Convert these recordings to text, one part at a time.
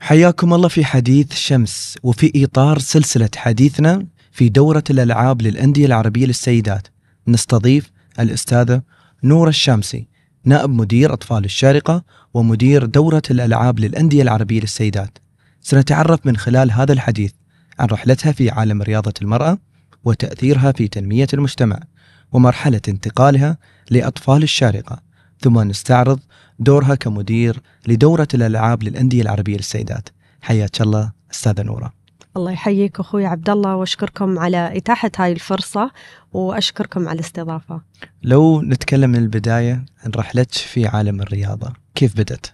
حياكم الله في حديث شمس، وفي إطار سلسلة حديثنا في دورة الألعاب للأندية العربية للسيدات نستضيف الأستاذة نورة الشامسي، نائب مدير أطفال الشارقة ومدير دورة الألعاب للأندية العربية للسيدات. سنتعرف من خلال هذا الحديث عن رحلتها في عالم رياضة المرأة وتأثيرها في تنمية المجتمع ومرحلة انتقالها لأطفال الشارقة، ثم نستعرض دورها كمدير لدورة الألعاب للأندية العربية للسيدات. حياك الله أستاذة نورة. الله يحييك أخوي عبد الله، وأشكركم على إتاحة هاي الفرصة وأشكركم على الاستضافة. لو نتكلم من البداية عن رحلتك في عالم الرياضة، كيف بدت؟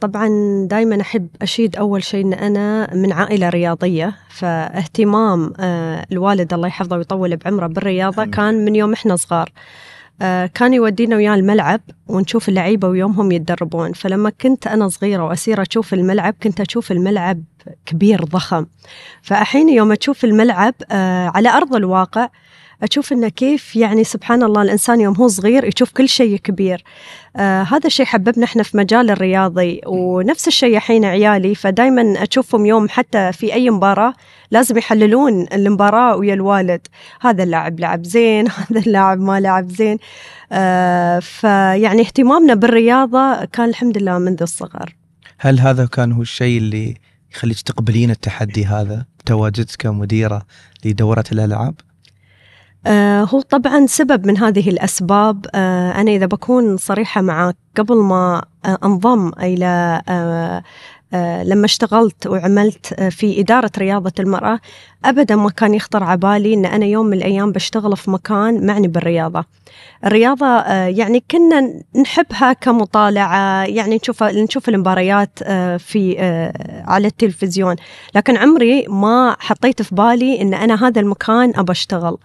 طبعا دايما أحب أشيد أول شيء أن أنا من عائلة رياضية، فاهتمام الوالد الله يحفظه ويطول بعمره بالرياضة كان من يوم إحنا صغار. كان يودينا وياه الملعب ونشوف اللعيبة ويومهم يتدربون، فلما كنت أنا صغيرة وأسير أشوف الملعب كنت أشوف الملعب كبير ضخم، فأحين يوم أشوف الملعب على أرض الواقع أشوف إنه كيف يعني سبحان الله الإنسان يوم هو صغير يشوف كل شيء كبير. هذا الشيء حببنا إحنا في مجال الرياضي، ونفس الشيء الحين عيالي، فدايما أشوفهم يوم حتى في أي مباراة لازم يحللون المباراة ويا الوالد، هذا اللاعب لعب زين، هذا اللاعب ما لعب زين. فيعني اهتمامنا بالرياضة كان الحمد لله منذ الصغر. هل هذا كان هو الشيء اللي يخليك تقبلين التحدي هذا بتواجدك كمديرة لدورة الألعاب؟ هو طبعا سبب من هذه الأسباب. أنا إذا بكون صريحة معك، قبل ما أنضم إلى لما اشتغلت وعملت في إدارة رياضة المرأة، أبدا ما كان يخطر عبالي أن أنا يوم من الأيام بشتغل في مكان معني بالرياضة. الرياضة يعني كنا نحبها كمطالعة، يعني نشوف المباريات في على التلفزيون، لكن عمري ما حطيت في بالي أن أنا هذا المكان أبى أشتغل.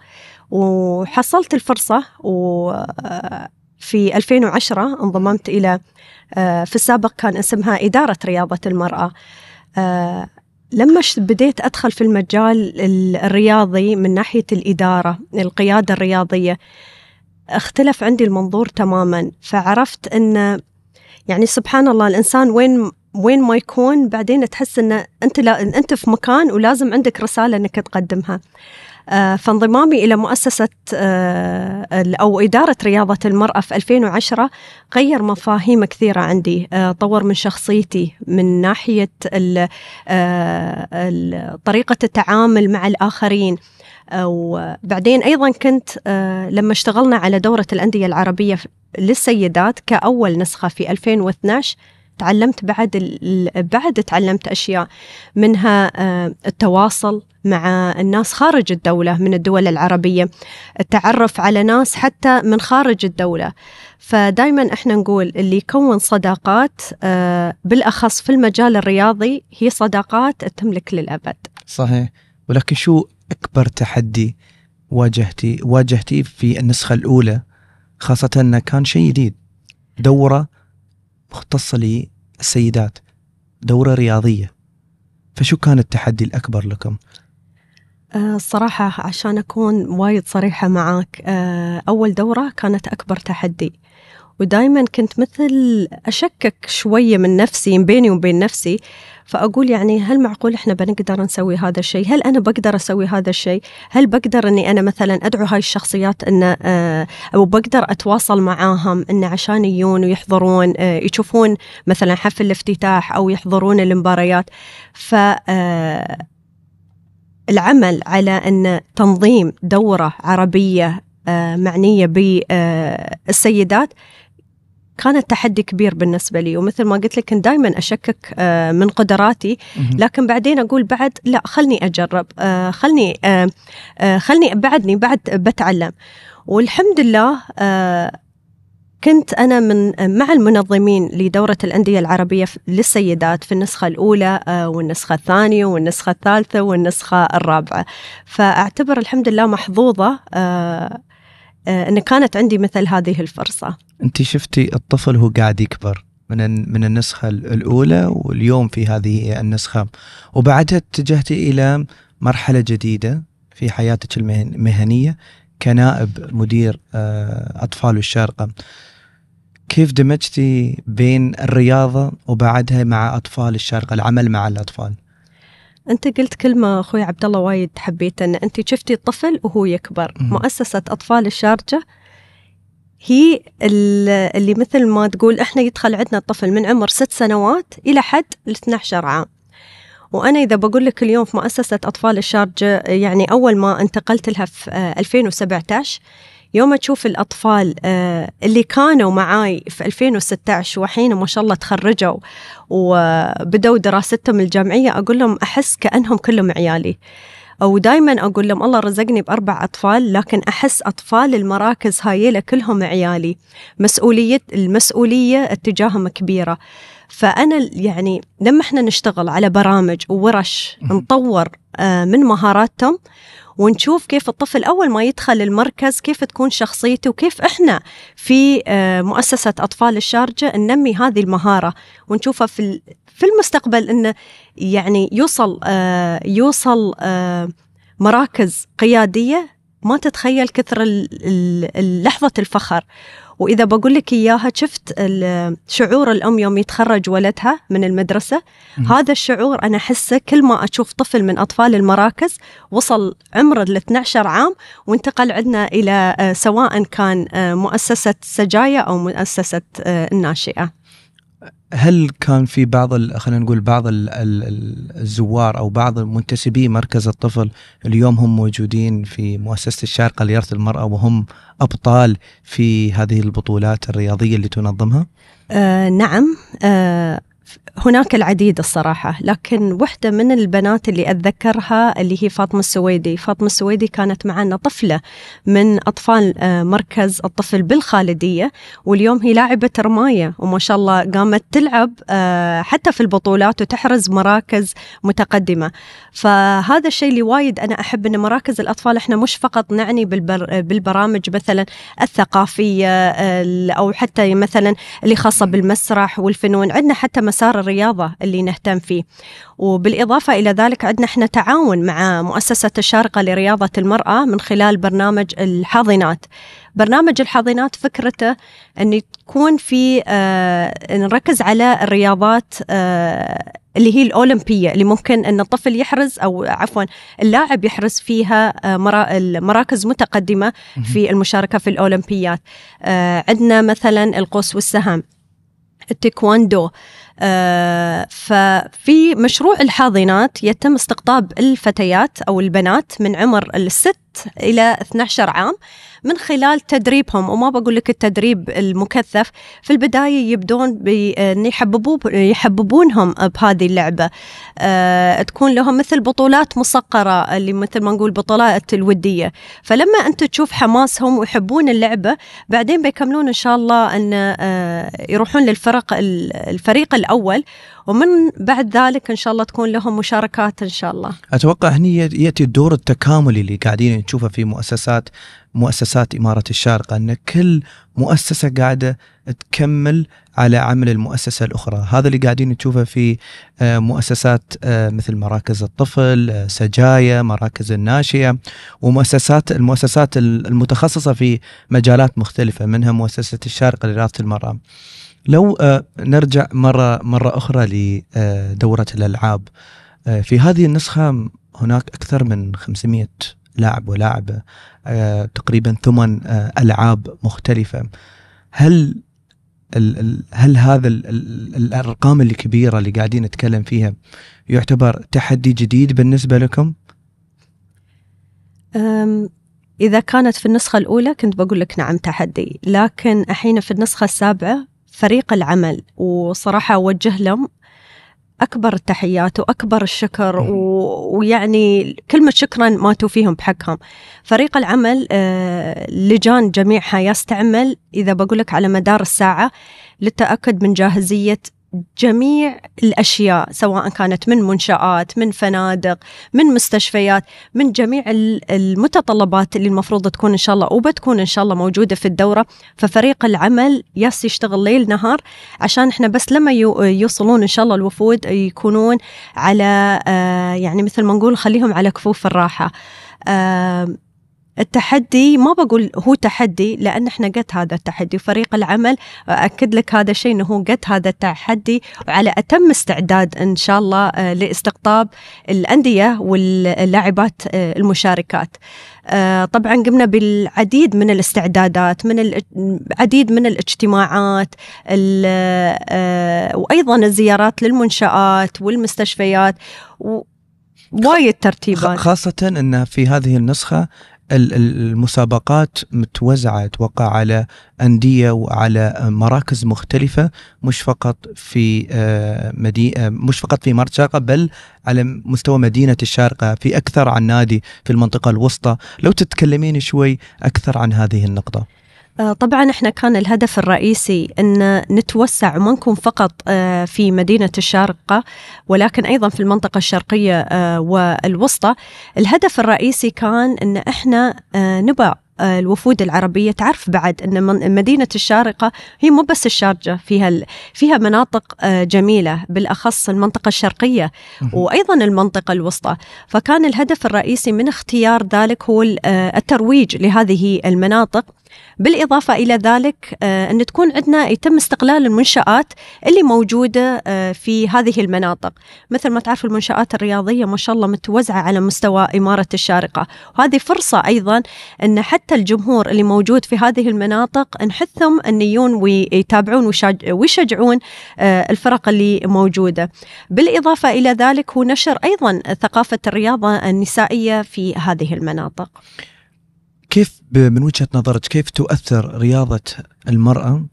وحصلت الفرصة، وفي 2010 انضممت إلى في السابق كان اسمها إدارة رياضة المرأة. لما بديت أدخل في المجال الرياضي من ناحية الإدارة القيادة الرياضية، اختلف عندي المنظور تماما، فعرفت أن يعني سبحان الله الإنسان وين ما يكون بعدين تحس أن أنت في مكان ولازم عندك رسالة أنك تقدمها. فانضمامي إلى مؤسسة أو إدارة رياضة المرأة في 2010 غير مفاهيم كثيرة عندي، طور من شخصيتي من ناحية طريقة التعامل مع الآخرين. وبعدين أيضا كنت لما اشتغلنا على دورة الأندية العربية للسيدات كأول نسخة في 2012 تعلمت بعد تعلمت أشياء، منها التواصل مع الناس خارج الدولة من الدول العربية، التعرف على ناس حتى من خارج الدولة. فدايما احنا نقول اللي يكون صداقات بالأخص في المجال الرياضي هي صداقات تملك للأبد. صحيح. ولكن شو أكبر تحدي واجهتي في النسخة الأولى، خاصة أنه كان شيء جديد، دورة مختصة للسيدات، دورة رياضية، فشو كان التحدي الأكبر لكم؟ الصراحة عشان أكون وايد صريحة معاك، أول دورة كانت أكبر تحدي، ودايما كنت مثل أشكك شوية من نفسي بيني وبين نفسي، فأقول يعني هل معقول إحنا بنقدر نسوي هذا الشيء؟ هل أنا بقدر أسوي هذا الشيء؟ هل بقدر أني أنا مثلا أدعو هاي الشخصيات أن أو بقدر أتواصل معاهم أن عشان يجون ويحضرون يشوفون مثلا حفل الافتتاح أو يحضرون المباريات؟ فالعمل على أن تنظيم دورة عربية معنية بالسيدات كانت تحدي كبير بالنسبة لي، ومثل ما قلت لك كنت دايما أشكك من قدراتي، لكن بعدين أقول بعد لا خلني أجرب، خلني بعدني بعد بتعلم. والحمد لله كنت أنا مع المنظمين لدورة الأندية العربية للسيدات في النسخة الأولى والنسخة الثانية والنسخة الثالثة والنسخة الرابعة، فأعتبر الحمد لله محظوظة أن كانت عندي مثل هذه الفرصة. أنت شفتي الطفل هو قاعد يكبر من النسخة الأولى واليوم في هذه النسخة، وبعدها اتجهتي إلى مرحلة جديدة في حياتك المهنية كنائب مدير أطفال الشارقة. كيف دمجتي بين الرياضة وبعدها مع أطفال الشارقة، العمل مع الأطفال؟ أنت قلت كلمة أخوي عبد الله وايد حبيت، أن أنت شفتي الطفل وهو يكبر. مؤسسة أطفال الشارقة هي اللي مثل ما تقول إحنا يدخل عندنا الطفل من عمر 6 سنوات إلى حد 12 عام. وأنا إذا بقول لك اليوم في مؤسسة أطفال الشارقة، يعني أول ما انتقلت لها في 2017، يوم تشوف الأطفال اللي كانوا معاي في 2016 وحين ما شاء الله تخرجوا وبدأوا دراستهم الجامعية، أقول لهم أحس كأنهم كلهم عيالي. أو دايما أقول لهم الله رزقني ب4 أطفال، لكن أحس أطفال المراكز هايلة كلهم عيالي، المسؤولية تجاههم كبيرة. فأنا يعني لما احنا نشتغل على برامج وورش نطور من مهاراتهم، ونشوف كيف الطفل أول ما يدخل المركز كيف تكون شخصيته، وكيف إحنا في مؤسسة أطفال الشارقة ننمي هذه المهارة ونشوفها في المستقبل إنه يعني يوصل مراكز قيادية. ما تتخيل كثر لحظة الفخر. وإذا بقول لك إياها، شفت شعور الأم يوم يتخرج ولدها من المدرسة، هذا الشعور أنا أحسه كل ما أشوف طفل من أطفال المراكز وصل عمره ل12 عام وانتقل عندنا إلى سواء كان مؤسسة سجاية أو مؤسسة الناشئة. هل كان في بعض، خلينا نقول بعض الزوار أو بعض منتسبي مركز الطفل اليوم هم موجودين في مؤسسة الشارقة لرياضة المرأة وهم أبطال في هذه البطولات الرياضية اللي تنظمها؟ نعم، هناك العديد الصراحة، لكن واحدة من البنات اللي أتذكرها اللي هي فاطمة السويدي. فاطمة السويدي كانت معنا طفلة من أطفال مركز الطفل بالخالدية، واليوم هي لاعبة رماية وما شاء الله قامت تلعب حتى في البطولات وتحرز مراكز متقدمة. فهذا الشيء اللي وايد أنا أحب، أن مراكز الأطفال إحنا مش فقط نعني بالبرامج مثلا الثقافية أو حتى مثلا اللي خاصة بالمسرح والفنون، عندنا حتى مسار الرياضة اللي نهتم فيه. وبالإضافة إلى ذلك عندنا إحنا تعاون مع مؤسسة الشارقة لرياضة المرأة من خلال برنامج الحاضنات. برنامج الحاضنات فكرته أن تكون في نركز على الرياضات اللي هي الأولمبية، اللي ممكن أن الطفل يحرز أو عفوا اللاعب يحرز فيها مراكز متقدمة في المشاركة في الأولمبيات. عندنا مثلا القوس والسهم، التايكواندو. ففي مشروع الحاضنات يتم استقطاب الفتيات أو البنات من عمر 6 إلى 12 عام من خلال تدريبهم. وما بقول لك التدريب المكثف، في البداية يبدون بأن يحببونهم بهذه اللعبة. تكون لهم مثل بطولات مصقرة، اللي مثل ما نقول بطولات الودية. فلما أنت تشوف حماسهم ويحبون اللعبة، بعدين بيكملون إن شاء الله أن يروحون الفريق الأول، ومن بعد ذلك إن شاء الله تكون لهم مشاركات إن شاء الله. أتوقع هني يأتي الدور التكاملي اللي قاعدين نشوفه في مؤسسات إمارة الشارقة، أن كل مؤسسة قاعدة تكمل على عمل المؤسسة الأخرى. هذا اللي قاعدين نشوفه في مؤسسات مثل مراكز الطفل، سجاية، مراكز الناشئة، المؤسسات المتخصصة في مجالات مختلفة، منها مؤسسة الشارقة لرياضة المرأة. لو نرجع مرة أخرى لدورة الألعاب، في هذه النسخة هناك أكثر من 500 لاعب ولاعبة، تقريبا 8 ألعاب مختلفة. هل هذا الأرقام الكبيرة اللي قاعدين نتكلم فيها يعتبر تحدي جديد بالنسبة لكم؟ إذا كانت في النسخة الأولى كنت بقول لك نعم تحدي، لكن الحين في النسخة 7 فريق العمل، وصراحة أوجه لهم أكبر التحيات وأكبر الشكر، ويعني كلمة شكرا ما توفيهم بحقهم. فريق العمل لجان جميعها يستعمل إذا بقولك على مدار الساعة للتأكد من جاهزية جميع الأشياء، سواء كانت من منشآت، من فنادق، من مستشفيات، من جميع المتطلبات اللي المفروض تكون إن شاء الله وبتكون إن شاء الله موجودة في الدورة. ففريق العمل يشتغل ليل نهار عشان إحنا بس لما يوصلون إن شاء الله الوفود يكونون على يعني مثل ما نقول خليهم على كفوف الراحة. التحدي ما بقول هو تحدي، لأن إحنا قد هذا التحدي، فريق العمل أكد لك هذا الشيء أنه هو قد هذا التحدي، وعلى أتم استعداد إن شاء الله لاستقطاب الأندية واللاعبات المشاركات. طبعا قمنا بالعديد من الاستعدادات، من العديد من الاجتماعات، وأيضا الزيارات للمنشآت والمستشفيات، وايد ترتيبات، خاصة أن في هذه النسخة المسابقات متوزعة أتوقع على أندية وعلى مراكز مختلفة، مش فقط في مارت الشارقة، بل على مستوى مدينة الشارقة، في أكثر عن نادي في المنطقة الوسطى. لو تتكلمين شوي أكثر عن هذه النقطة. طبعا احنا كان الهدف الرئيسي ان نتوسع، وما نكون فقط في مدينة الشارقة ولكن ايضا في المنطقة الشرقية والوسطى. الهدف الرئيسي كان ان احنا نبى الوفود العربية تعرف بعد أن مدينة الشارقة هي مو بس الشارقة، فيها مناطق جميلة، بالأخص المنطقة الشرقية وأيضا المنطقة الوسطى. فكان الهدف الرئيسي من اختيار ذلك هو الترويج لهذه المناطق، بالإضافة إلى ذلك أن تكون عندنا يتم استقلال المنشآت اللي موجودة في هذه المناطق. مثل ما تعرف المنشآت الرياضية ما شاء الله متوزعة على مستوى إمارة الشارقة، وهذه فرصة أيضا أن حتى الجمهور اللي موجود في هذه المناطق نحثهم أن يجون ويتابعون ويشجعون الفرق اللي موجودة. بالإضافة إلى ذلك هو نشر أيضا ثقافة الرياضة النسائية في هذه المناطق. كيف من وجهة نظرك كيف تؤثر رياضة المرأة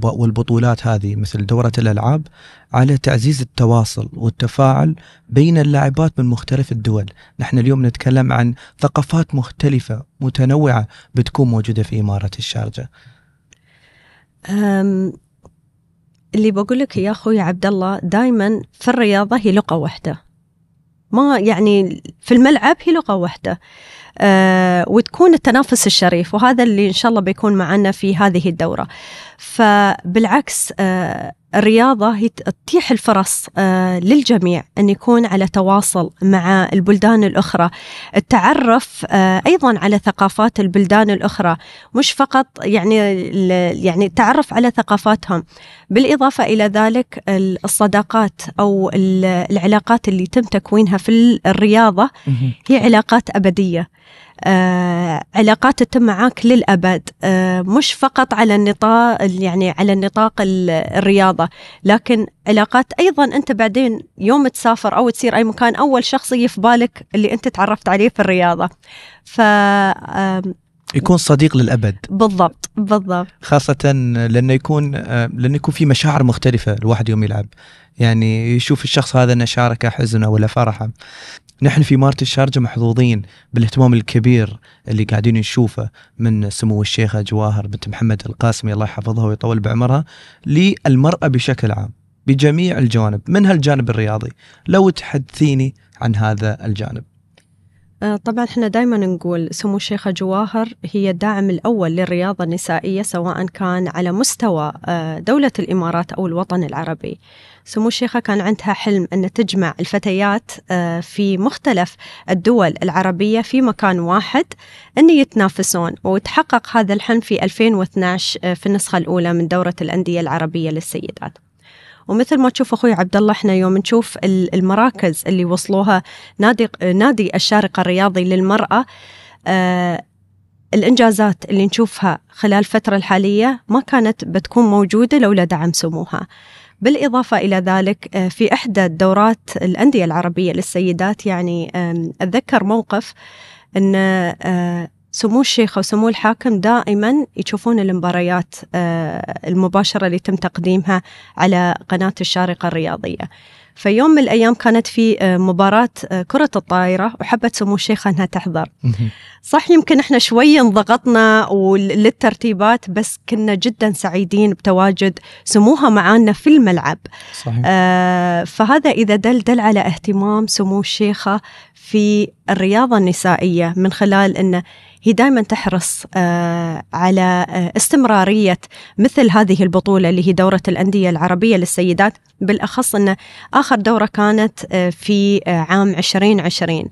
والبطولات هذه مثل دورة الألعاب على تعزيز التواصل والتفاعل بين اللاعبات من مختلف الدول؟ نحن اليوم نتكلم عن ثقافات مختلفة متنوعة بتكون موجودة في إمارة الشارقة. اللي بقولك يا أخوي عبد الله، دائما في الرياضة هي لغة واحدة، ما يعني في الملعب هي لغة واحدة، وتكون التنافس الشريف، وهذا اللي إن شاء الله بيكون معنا في هذه الدورة. فبالعكس الرياضة هي تتيح الفرص للجميع أن يكون على تواصل مع البلدان الأخرى، التعرف أيضا على ثقافات البلدان الأخرى، مش فقط يعني التعرف على ثقافاتهم. بالإضافة إلى ذلك الصداقات أو العلاقات اللي تم تكوينها في الرياضة هي علاقات أبدية، علاقات تتم معاك للأبد، مش فقط على النطاق الرياضة، لكن علاقات أيضا أنت بعدين يوم تسافر أو تصير أي مكان أول شخص يجي في بالك اللي أنت تعرفت عليه في الرياضة، ف يكون صديق للأبد. بالضبط بالضبط، خاصة لأنه يكون في مشاعر مختلفة الواحد يوم يلعب، يعني يشوف الشخص هذا أنه شاركه حزنه ولا فرحه. نحن في إمارة الشارقة محظوظين بالاهتمام الكبير اللي قاعدين نشوفه من سمو الشيخة جواهر بنت محمد القاسمي الله يحفظها ويطول بعمرها للمرأة بشكل عام بجميع الجوانب، منها الجانب الرياضي. لو تحدثيني عن هذا الجانب. طبعا احنا دائما نقول سمو الشيخة جواهر هي الداعم الأول للرياضة النسائية، سواء كان على مستوى دولة الإمارات أو الوطن العربي. سمو الشيخة كان عندها حلم أن تجمع الفتيات في مختلف الدول العربية في مكان واحد أن يتنافسون، وتحقق هذا الحلم في 2012 في النسخة الأولى من دورة الأندية العربية للسيدات. ومثل ما تشوف أخوي عبد الله، احنا يوم نشوف المراكز اللي وصلوها نادي الشارقة الرياضي للمرأة، الإنجازات اللي نشوفها خلال الفترة الحالية ما كانت بتكون موجودة لولا دعم سموها. بالإضافة إلى ذلك في إحدى دورات الأندية العربية للسيدات، يعني أتذكر موقف أن سمو الشيخ وسمو الحاكم دائما يشوفون المباريات المباشرة اللي تم تقديمها على قناة الشارقة الرياضية. في يوم من الأيام كانت في مباراة كرة الطائرة وحبت سمو الشيخة أنها تحضر. صح يمكن إحنا شوي انضغطنا للترتيبات، بس كنا جدا سعيدين بتواجد سموها معانا في الملعب. صحيح. فهذا إذا دل على اهتمام سمو الشيخة في الرياضة النسائية، من خلال أنه هي دائما تحرص على استمرارية مثل هذه البطولة اللي هي دورة الأندية العربية للسيدات، بالأخص أن آخر دورة كانت في عام 2020.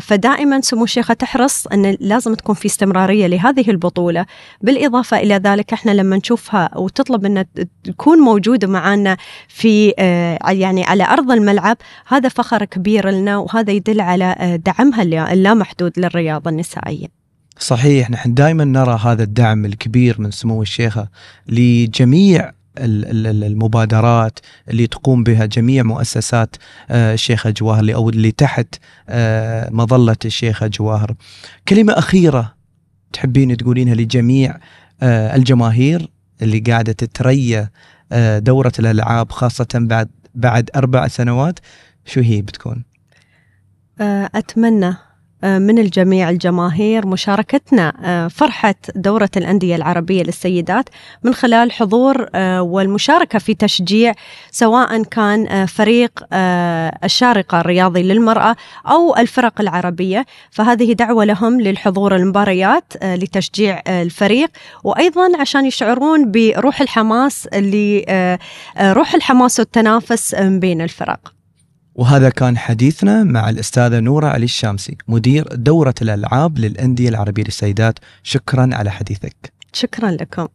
فدائما سمو الشيخة تحرص أن لازم تكون في استمرارية لهذه البطولة. بالإضافة إلى ذلك إحنا لما نشوفها وتطلب أن تكون موجودة معنا في يعني على أرض الملعب، هذا فخر كبير لنا، وهذا يدل على دعمها اللامحدود للرياضة النسائية. صحيح، نحن دائما نرى هذا الدعم الكبير من سمو الشيخة لجميع المبادرات اللي تقوم بها جميع مؤسسات الشيخة جواهر أو اللي تحت مظلة الشيخة جواهر. كلمة أخيرة تحبين تقولينها لجميع الجماهير اللي قاعدة تتريى دورة الألعاب خاصة بعد 4 سنوات، شو هي بتكون؟ أتمنى من الجميع الجماهير مشاركتنا فرحة دورة الأندية العربية للسيدات من خلال حضور والمشاركة في تشجيع، سواء كان فريق الشارقة الرياضي للمرأة أو الفرق العربية. فهذه دعوة لهم للحضور المباريات لتشجيع الفريق، وأيضا عشان يشعرون بروح الحماس اللي روح الحماس والتنافس بين الفرق. وهذا كان حديثنا مع الأستاذة نورة الشامسي، مدير دورة الألعاب للأندية العربية للسيدات. شكرا على حديثك. شكرا لكم.